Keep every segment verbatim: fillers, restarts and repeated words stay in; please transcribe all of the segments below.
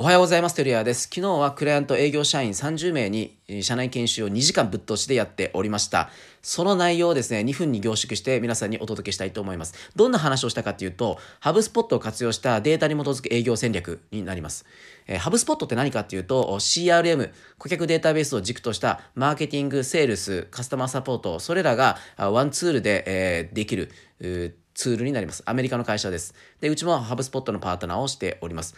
おはようございます。テリアです。昨日はクライアント営業社員さんじゅうめいに社内研修をにじかんぶっ通しでやっておりました。その内容をですね、にふんに凝縮して皆さんにお届けしたいと思います。どんな話をしたかというと、ハブスポットを活用したデータに基づく営業戦略になります。えー、ハブスポットって何かっていうと、シーアールエム、顧客データベースを軸としたマーケティング、セールス、カスタマーサポート、それらがワンツールで、えー、できる、ツールになります。アメリカの会社です。で、うちもハブスポットのパートナーをしております。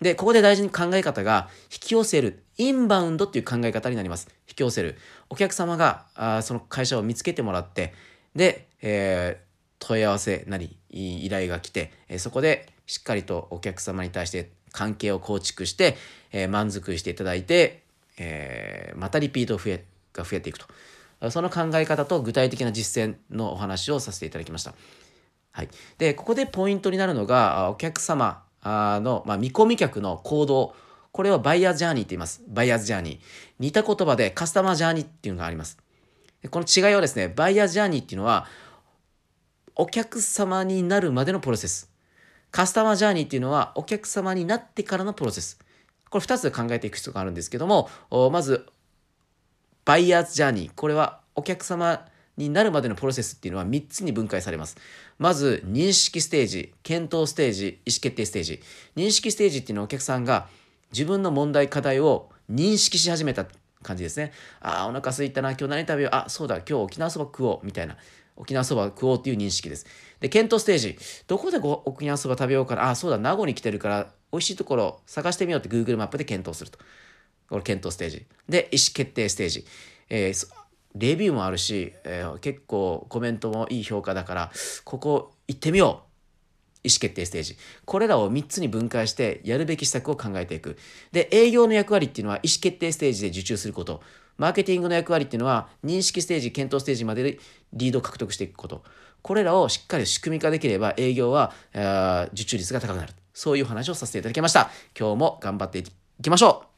で、ここで大事な考え方が、引き寄せる、インバウンドっていう考え方になります。引き寄せる。お客様が、あその会社を見つけてもらって、で、えー、問い合わせなり、依頼が来て、えー、そこでしっかりとお客様に対して関係を構築して、えー、満足していただいて、えー、またリピート増えが増えていくと。その考え方と具体的な実践のお話をさせていただきました。はい、でここでポイントになるのがお客様の、まあ、見込み客の行動、これをバイヤージャーニーと言います。バイヤージャーニー、似た言葉でカスタマージャーニーっていうのがあります。この違いはですね、バイヤージャーニーっていうのはお客様になるまでのプロセス、カスタマージャーニーっていうのはお客様になってからのプロセス。これふたつ考えていく必要があるんですけども、まずバイヤージャーニー、これはお客様になるまでのプロセスっていうのはみっつに分解されます。まず認識ステージ、検討ステージ、意思決定ステージ。認識ステージっていうのはお客さんが自分の問題課題を認識し始めた感じですね。ああ、お腹空いたな、今日何食べよう、あそうだ、今日沖縄そば食おうみたいな、沖縄そば食おうっていう認識です。で、検討ステージ、どこでご沖縄そば食べようかな、あそうだ、名護に来てるから美味しいところ探してみようって Google マップで検討すると。これ検討ステージで、意思決定ステージ、えーレビューもあるし、えー、結構コメントもいい評価だからここ行ってみよう、意思決定ステージ。これらをみっつに分解してやるべき施策を考えていく。で、営業の役割っていうのは意思決定ステージで受注すること、マーケティングの役割っていうのは認識ステージ、検討ステージまででリードを獲得していくこと。これらをしっかり仕組み化できれば営業は、えー、受注率が高くなる。そういう話をさせていただきました。今日も頑張っていきましょう。